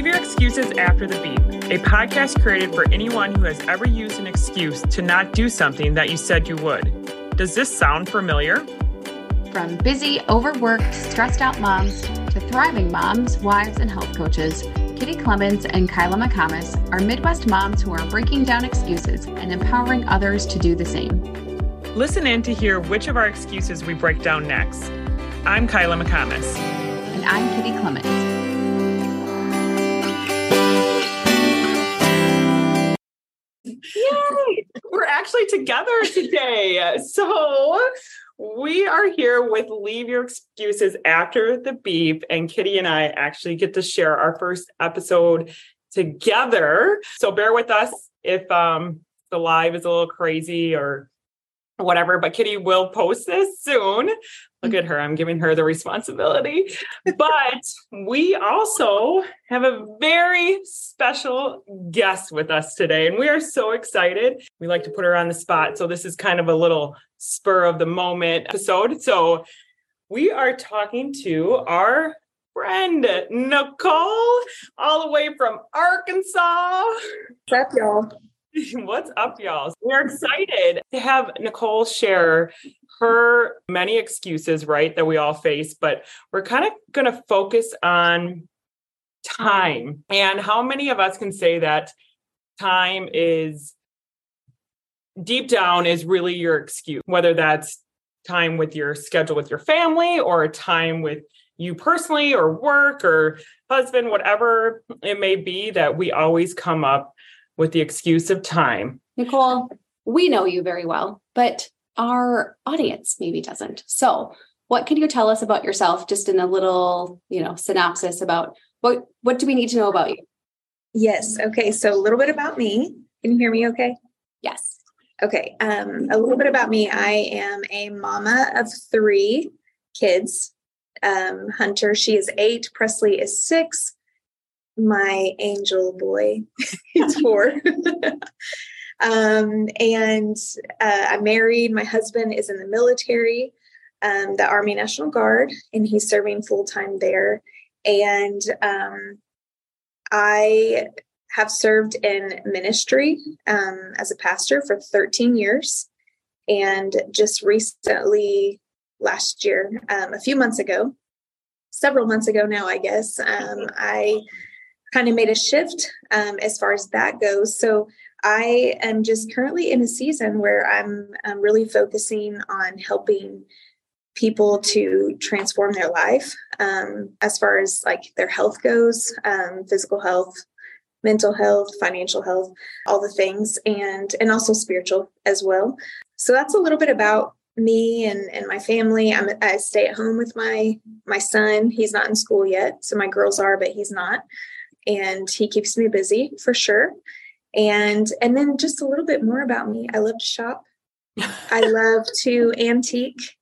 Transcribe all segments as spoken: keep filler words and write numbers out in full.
Leave Your Excuses After the Beep, a podcast created for anyone who has ever used an excuse to not do something that you said you would. Does this sound familiar? From busy, overworked, stressed out moms to thriving moms, wives, and health coaches, Kitty Clemens and Kyla McComas are Midwest moms who are breaking down excuses and empowering others to do the same. Listen in to hear which of our excuses we break down next. I'm Kyla McComas. And I'm Kitty Clemens. Yay! We're actually together today. So we are here with Leave Your Excuses After the Beep, and Kitty and I actually get to share our first episode together. So bear with us if um, the live is a little crazy or whatever, but Kitty will post this soon. Look at her. I'm giving her the responsibility. But we also have a very special guest with us today, and we are so excited. We like to put her on the spot. So this is kind of a little spur of the moment episode. So we are talking to our friend, Nicole, all the way from Arkansas. What's up, y'all? What's up, y'all? We're excited to have Nicole share her many excuses, right, that we all face, but we're kind of going to focus on time and how many of us can say that time is deep down is really your excuse, whether that's time with your schedule with your family or time with you personally or work or husband, whatever it may be, that we always come up with the excuse of time. Nicole, we know you very well, but our audience maybe doesn't. So what can you tell us about yourself, just in a little, you know, synopsis about what, what do we need to know about you? Yes. Okay. So a little bit about me. Can you hear me okay? Yes. Okay. Um, a little bit about me. I am a mama of three kids. Um, Hunter, she is eight. Presley is six. My angel boy is four. Um, and uh, I'm married. My husband is in the military, um, the Army National Guard, and he's serving full time there. And um, I have served in ministry um, as a pastor for thirteen years. And just recently, last year, um, a few months ago, several months ago now, I guess, um, I kind of made a shift um, as far as that goes. So I am just currently in a season where I'm, I'm really focusing on helping people to transform their life um, as far as like their health goes, um, physical health, mental health, financial health, all the things, and and also spiritual as well. So that's a little bit about me and, and my family. I'm, I stay at home with my my son. He's not in school yet. So my girls are, but he's not. And he keeps me busy for sure. And and then just a little bit more about me. I love to shop. I love to antique.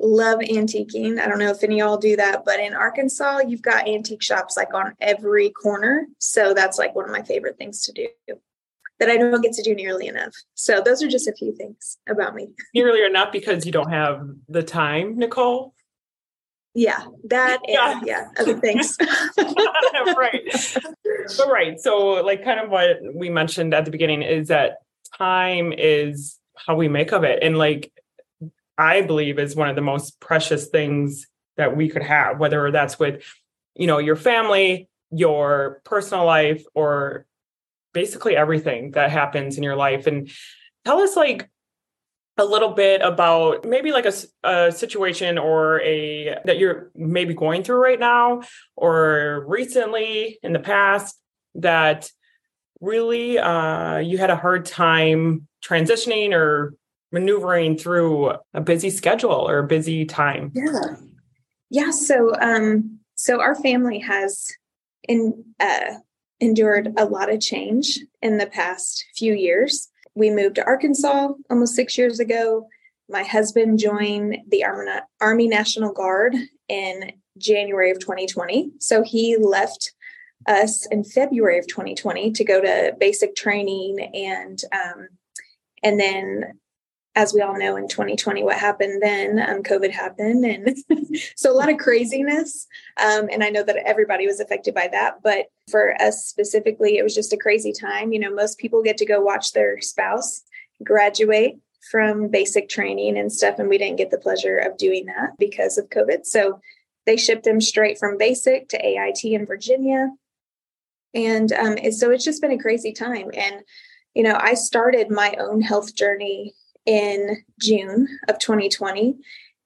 Love antiquing. I don't know if any of y'all do that, but in Arkansas, you've got antique shops like on every corner. So that's like one of my favorite things to do that I don't get to do nearly enough. So those are just a few things about me. Nearly enough because you don't have the time, Nicole? Yeah, that yeah. and yeah, other things. Right. But right. So like kind of what we mentioned at the beginning is that time is how we make of it. And like, I believe is one of the most precious things that we could have, whether that's with, you know, your family, your personal life, or basically everything that happens in your life. And tell us like a little bit about maybe like a, a situation or a that you're maybe going through right now or recently in the past that really uh, you had a hard time transitioning or maneuvering through a busy schedule or a busy time. Yeah. Yeah. So, um, so our family has in, uh, endured a lot of change in the past few years. We moved to Arkansas almost six years ago. My husband joined the Army National Guard in January of twenty twenty. So he left us in February of twenty twenty to go to basic training and um, and then as we all know, in twenty twenty, what happened then, um, COVID happened. And so a lot of craziness. Um, and I know that everybody was affected by that. But for us specifically, it was just a crazy time. You know, most people get to go watch their spouse graduate from basic training and stuff. And we didn't get the pleasure of doing that because of COVID. So they shipped them straight from basic to A I T in Virginia. And um, so it's just been a crazy time. And, you know, I started my own health journey in June of twenty twenty.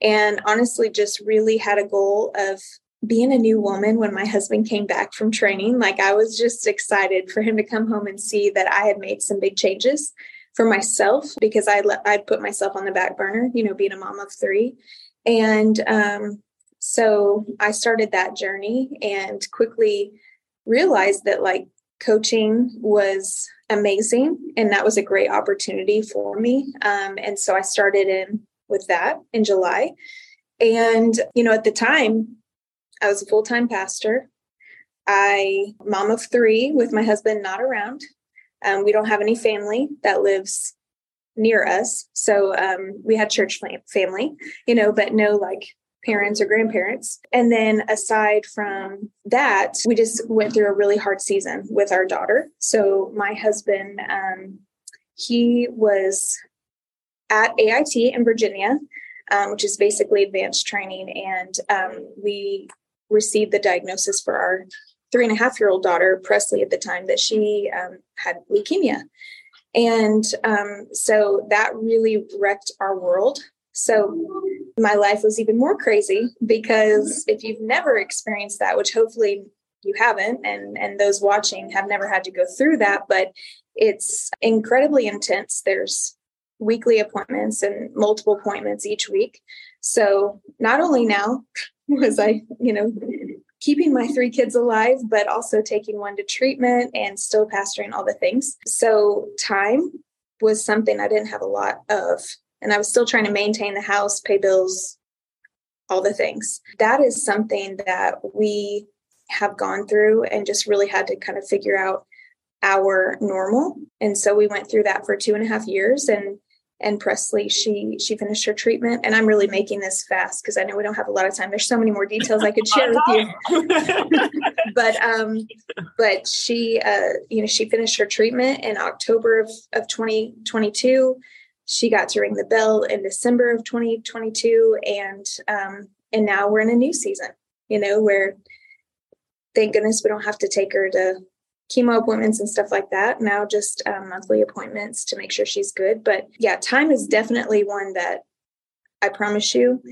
And honestly, just really had a goal of being a new woman when my husband came back from training. Like, I was just excited for him to come home and see that I had made some big changes for myself, because I let, I'd put myself on the back burner, you know, being a mom of three. And um, so I started that journey and quickly realized that, like, coaching was amazing, and that was a great opportunity for me. Um, and so I started in with that in July. And, you know, at the time, I was a full-time pastor. I, mom of three with my husband not around. Um, we don't have any family that lives near us. So um, we had church family, you know, but no, like, parents or grandparents. And then aside from that, we just went through a really hard season with our daughter. So my husband, um, he was at A I T in Virginia, um, which is basically advanced training. And um, we received the diagnosis for our three and a half year old daughter, Presley, at the time, that she um, had leukemia. And um, so that really wrecked our world. So my life was even more crazy, because if you've never experienced that, which hopefully you haven't, and, and those watching have never had to go through that, but it's incredibly intense. There's weekly appointments and multiple appointments each week. So not only now was I, you know, keeping my three kids alive, but also taking one to treatment and still pastoring, all the things. So time was something I didn't have a lot of. And I was still trying to maintain the house, pay bills, all the things. That is something that we have gone through and just really had to kind of figure out our normal. And so we went through that for two and a half years. And and Presley, she she finished her treatment. And I'm really making this fast because I know we don't have a lot of time. There's so many more details I could share with you. but um, but she uh, you know, she finished her treatment in October of, of twenty twenty-two. She got to ring the bell in December of twenty twenty-two. And, um, and now we're in a new season, you know, where, thank goodness, we don't have to take her to chemo appointments and stuff like that. Now just um, monthly appointments to make sure she's good. But yeah, time is definitely one that, I promise you,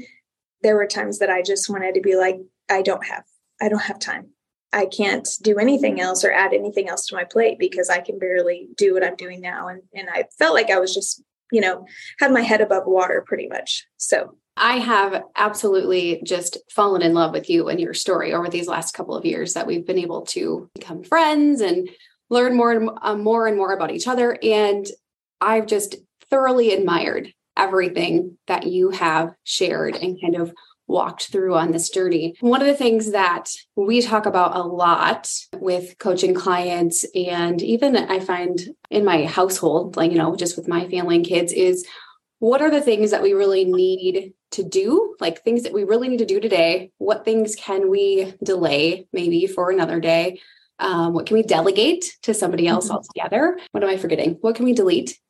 there were times that I just wanted to be like, I don't have, I don't have time. I can't do anything else or add anything else to my plate, because I can barely do what I'm doing now. And, and I felt like I was just, you know, had my head above water pretty much. So I have absolutely just fallen in love with you and your story over these last couple of years that we've been able to become friends and learn more and uh, more and more about each other. And I've just thoroughly admired everything that you have shared and kind of walked through on this journey. One of the things that we talk about a lot with coaching clients, and even I find in my household, like, you know, just with my family and kids, is what are the things that we really need to do? Like, things that we really need to do today. What things can we delay maybe for another day? Um, what can we delegate to somebody else mm-hmm. altogether? What am I forgetting? What can we delete?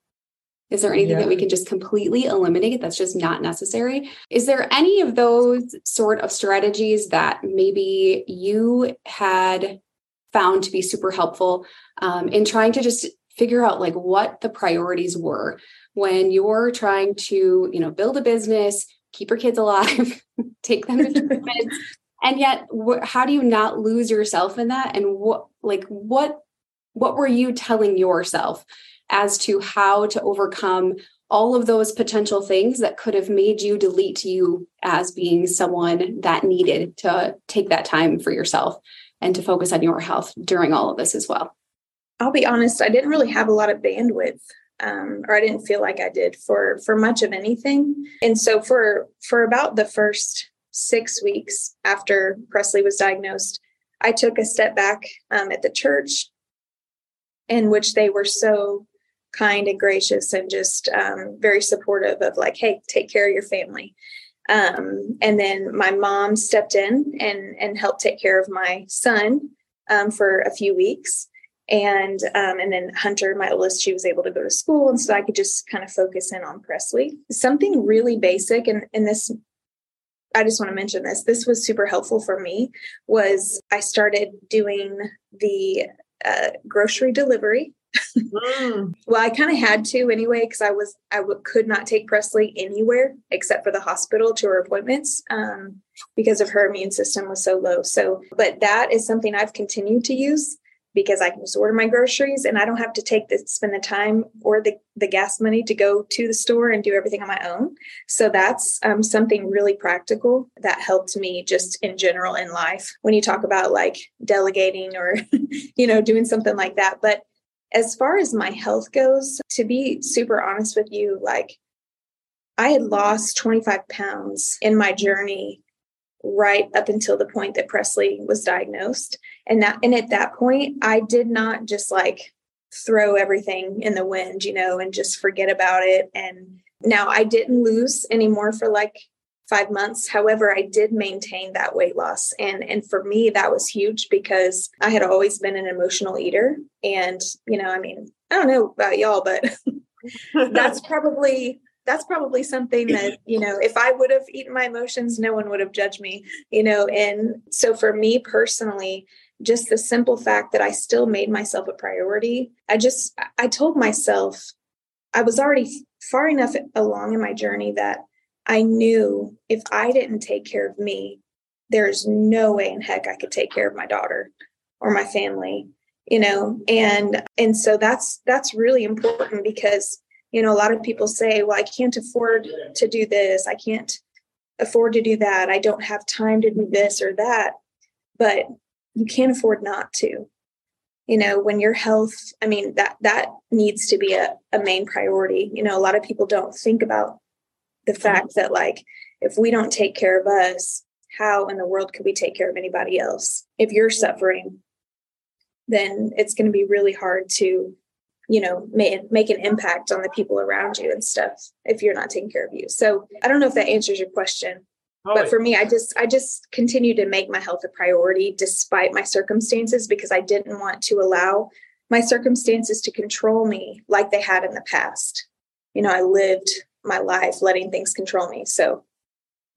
Is there anything yeah. that we can just completely eliminate that's just not necessary? Is there any of those sort of strategies that maybe you had found to be super helpful um, in trying to just figure out, like, what the priorities were when you're trying to, you know, build a business, keep your kids alive, take them to treatment, and yet wh- how do you not lose yourself in that? And what, like, what, what were you telling yourself as to how to overcome all of those potential things that could have made you delete you as being someone that needed to take that time for yourself and to focus on your health during all of this as well? I'll be honest, I didn't really have a lot of bandwidth, um, or I didn't feel like I did for, for much of anything. And so for, for about the first six weeks after Presley was diagnosed, I took a step back um, at the church, in which they were so kind and gracious and just um, very supportive of like, hey, take care of your family. Um, and then my mom stepped in and, and helped take care of my son um, for a few weeks. And, um, and then Hunter, my oldest, she was able to go to school. And so I could just kind of focus in on Presley. Something really basic. And, and this, I just want to mention this, this was super helpful for me, was I started doing the uh, grocery delivery. mm. Well, I kind of had to anyway, because I was I w- could not take Presley anywhere except for the hospital to her appointments um, because of her immune system was so low. So, but that is something I've continued to use because I can just order my groceries and I don't have to take the spend the time or the, the gas money to go to the store and do everything on my own. So that's um, something really practical that helped me just in general in life when you talk about like delegating or, you know, doing something like that. But as far as my health goes, to be super honest with you, like I had lost twenty-five pounds in my journey right up until the point that Presley was diagnosed. And that, and at that point, I did not just like throw everything in the wind, you know, and just forget about it. And now I didn't lose anymore for like five months. However, I did maintain that weight loss. And, and for me, that was huge because I had always been an emotional eater. And, you know, I mean, I don't know about y'all, but that's probably... That's probably something that, you know, if I would have eaten my emotions, no one would have judged me, you know. And so for me personally, just the simple fact that I still made myself a priority, I just, I told myself I was already far enough along in my journey that I knew if I didn't take care of me, there's no way in heck I could take care of my daughter or my family, you know. And, and so that's, that's really important because, you know, a lot of people say, well, I can't afford to do this. I can't afford to do that. I don't have time to do this or that. But you can't afford not to. You know, when your health, I mean, that that needs to be a, a main priority. You know, a lot of people don't think about the fact that, like, if we don't take care of us, how in the world could we take care of anybody else? If you're suffering, then it's going to be really hard to, you know, make, make an impact on the people around you and stuff if you're not taking care of you. So I don't know if that answers your question, oh, but for me, I just, I just continue to make my health a priority despite my circumstances, because I didn't want to allow my circumstances to control me like they had in the past. You know, I lived my life letting things control me. So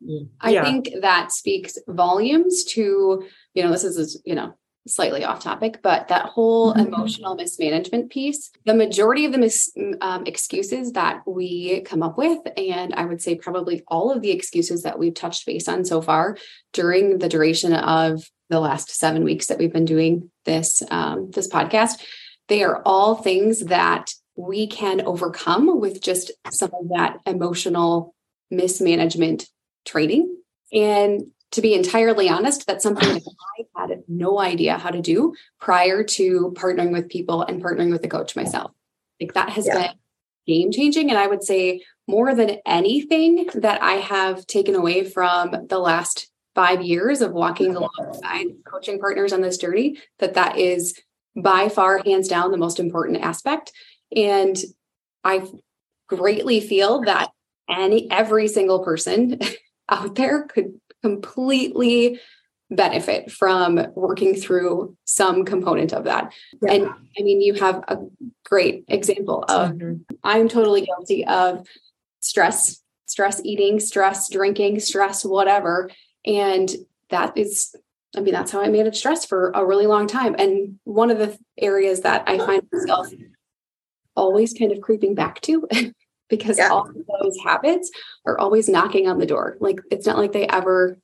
yeah. I think that speaks volumes to, you know, this is, you know, slightly off topic, but that whole mm-hmm. emotional mismanagement piece, the majority of the mis- um, excuses that we come up with, and I would say probably all of the excuses that we've touched base on so far during the duration of the last seven weeks that we've been doing this, um, this podcast, they are all things that we can overcome with just some of that emotional mismanagement training. And to be entirely honest, that's something that I had no idea how to do prior to partnering with people and partnering with the coach myself. Like that has yeah. been game changing. And I would say more than anything that I have taken away from the last five years of walking alongside coaching partners on this journey, that that is by far, hands down, the most important aspect. And I greatly feel that any, every single person out there could completely benefit from working through some component of that. Yeah. And I mean, you have a great example of, mm-hmm. I'm totally guilty of stress, stress eating, stress drinking, stress, whatever. And that is, I mean, that's how I managed stress for a really long time. And one of the areas that I find myself always kind of creeping back to because yeah. all of those habits are always knocking on the door. Like, it's not like they ever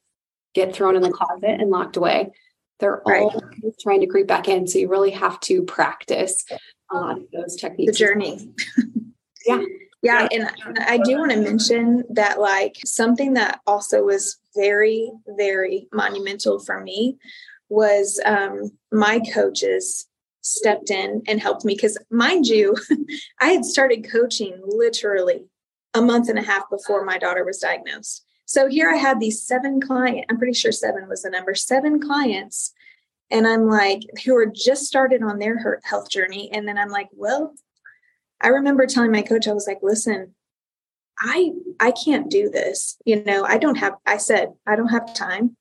get thrown in the closet and locked away. They're right. all trying to creep back in. So you really have to practice a lot of those techniques. The journey. yeah. yeah. Yeah. And I do want to mention that, like, something that also was very, very monumental for me was um, my coaches stepped in and helped me. Because mind you, I had started coaching literally a month and a half before my daughter was diagnosed. So here I had these seven clients, I'm pretty sure seven was the number, seven clients. And I'm like, who are just started on their health journey. And then I'm like, well, I remember telling my coach, I was like, listen, I, I can't do this. You know, I don't have, I said, I don't have time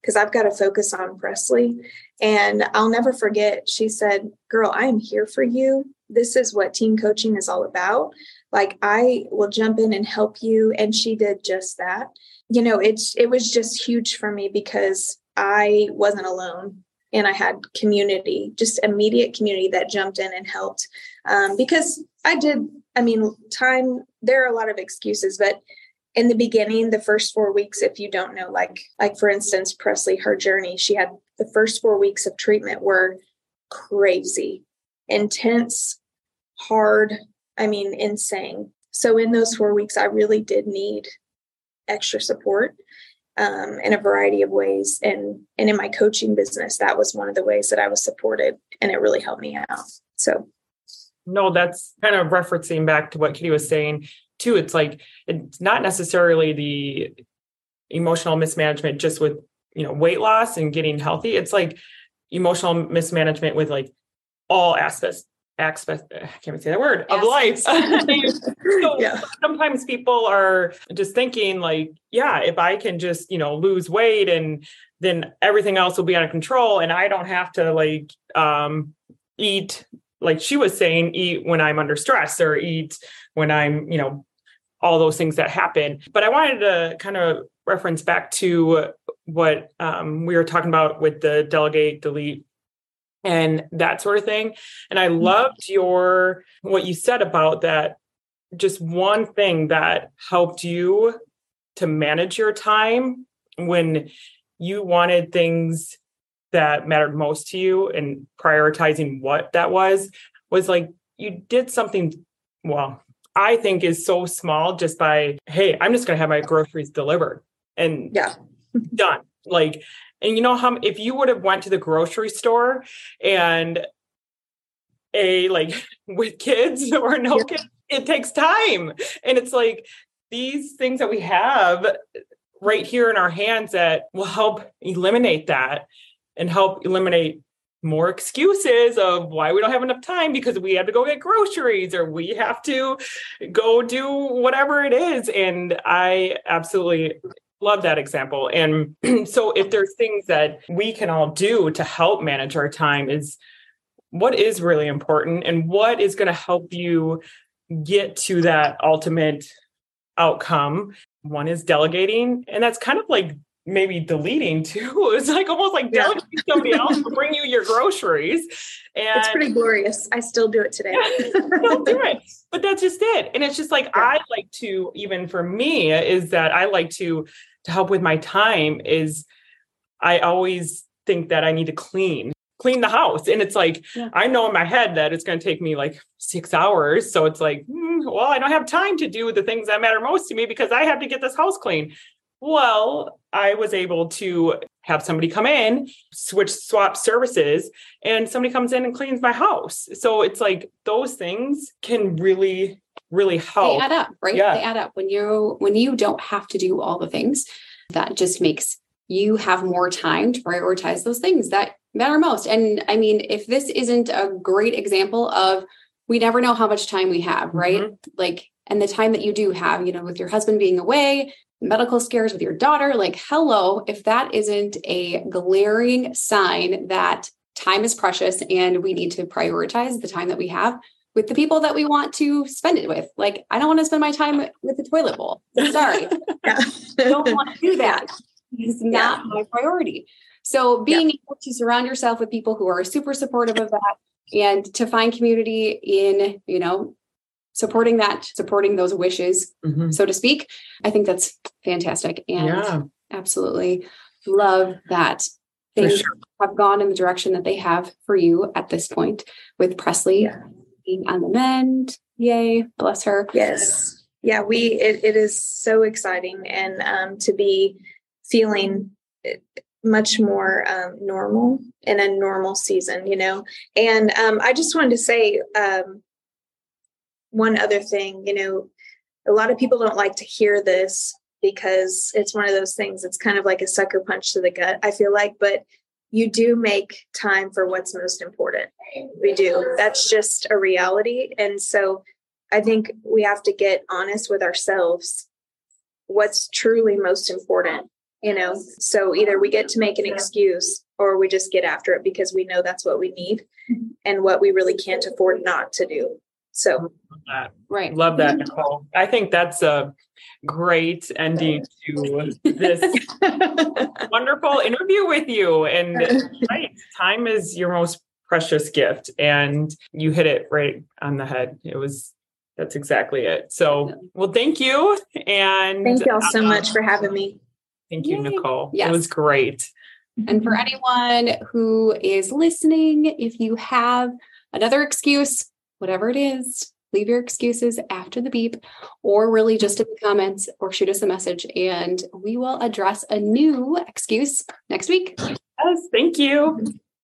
because I've got to focus on Presley. And I'll never forget. She said, girl, I am here for you. This is what team coaching is all about. Like, I will jump in and help you. And she did just that. You know, it's, it was just huge for me because I wasn't alone. And I had community, just immediate community that jumped in and helped um, because I did. I mean, time, there are a lot of excuses, but in the beginning, the first four weeks, if you don't know, like, like for instance, Presley, her journey, she had the first four weeks of treatment were crazy, intense, hard. I mean, insane. So in those four weeks, I really did need extra support. Um, in a variety of ways. And, and in my coaching business, that was one of the ways that I was supported, and it really helped me out. So. No, that's kind of referencing back to what Kitty was saying too. It's like, it's not necessarily the emotional mismanagement just with, you know, weight loss and getting healthy. It's like emotional mismanagement with like all aspects, aspects, I can't even say that word, of life. So yeah. Sometimes people are just thinking like, yeah, if I can just, you know, lose weight and then everything else will be out of control and I don't have to like, um, eat, like she was saying, eat when I'm under stress or eat when I'm, you know, all those things that happen. But I wanted to kind of reference back to what, um, we were talking about with the delegate, delete, and that sort of thing. And I loved your, what you said about that. Just one thing that helped you to manage your time when you wanted things that mattered most to you and prioritizing what that was, was like you did something, well, I think is so small just by, hey, I'm just going to have my groceries delivered and yeah. Done. Like, and you know how, if you would have went to the grocery store and a, like with kids or no yeah. kids, it takes time. And it's like these things that we have right here in our hands that will help eliminate that and help eliminate more excuses of why we don't have enough time because we have to go get groceries or we have to go do whatever it is. And I absolutely love that example. And so if there's things that we can all do to help manage our time, is what is really important and what is going to help you get to that ultimate outcome. One is delegating, and that's kind of like maybe deleting too. It's like almost like yeah. delegating somebody else to bring you your groceries. And it's pretty glorious. I still do it today. Still do it, but that's just it. And it's just like yeah. I like to, even for me, is that I like to to help with my time. Is I always think that I need to clean. clean the house. And it's like, yeah. I know in my head that it's going to take me like six hours. So it's like, mm, well, I don't have time to do the things that matter most to me because I have to get this house clean. Well, I was able to have somebody come in, switch, swap services, and somebody comes in and cleans my house. So it's like those things can really, really help. They add up, right? Yeah. They add up when you, when you don't have to do all the things. That just makes you have more time to prioritize those things that matter most. And I mean, if this isn't a great example of, we never know how much time we have, right? Mm-hmm. Like, and the time that you do have, you know, with your husband being away, medical scares with your daughter, like, hello, if that isn't a glaring sign that time is precious and we need to prioritize the time that we have with the people that we want to spend it with. Like, I don't want to spend my time with the toilet bowl. Sorry. I don't want to do that. It's not yeah. my priority. So being yeah. able to surround yourself with people who are super supportive of that and to find community in, you know, supporting that, supporting those wishes, mm-hmm. so to speak, I think that's fantastic. And yeah. absolutely love that things sure. have gone in the direction that they have for you at this point with Presley yeah. being on the mend. Yay. Bless her. Yes. Yeah. We, it, it is so exciting. And um, to be feeling much more um, normal in a normal season, you know? And um, I just wanted to say um, one other thing, you know, a lot of people don't like to hear this because it's one of those things. It's kind of like a sucker punch to the gut, I feel like, but you do make time for what's most important. We do. That's just a reality. And so I think we have to get honest with ourselves. What's truly most important, you know? So either we get to make an excuse or we just get after it because we know that's what we need and what we really can't afford not to do. So, love right. Love that, Nicole. I think that's a great ending to this wonderful interview with you. And right, time is your most precious gift, and you hit it right on the head. It was, that's exactly it. So, well, thank you. And thank y'all so um, much for having me. Thank you, Yay. Nicole. Yes. It was great. And for anyone who is listening, if you have another excuse, whatever it is, leave your excuses after the beep, or really just in the comments, or shoot us a message, and we will address a new excuse next week. Yes, thank you.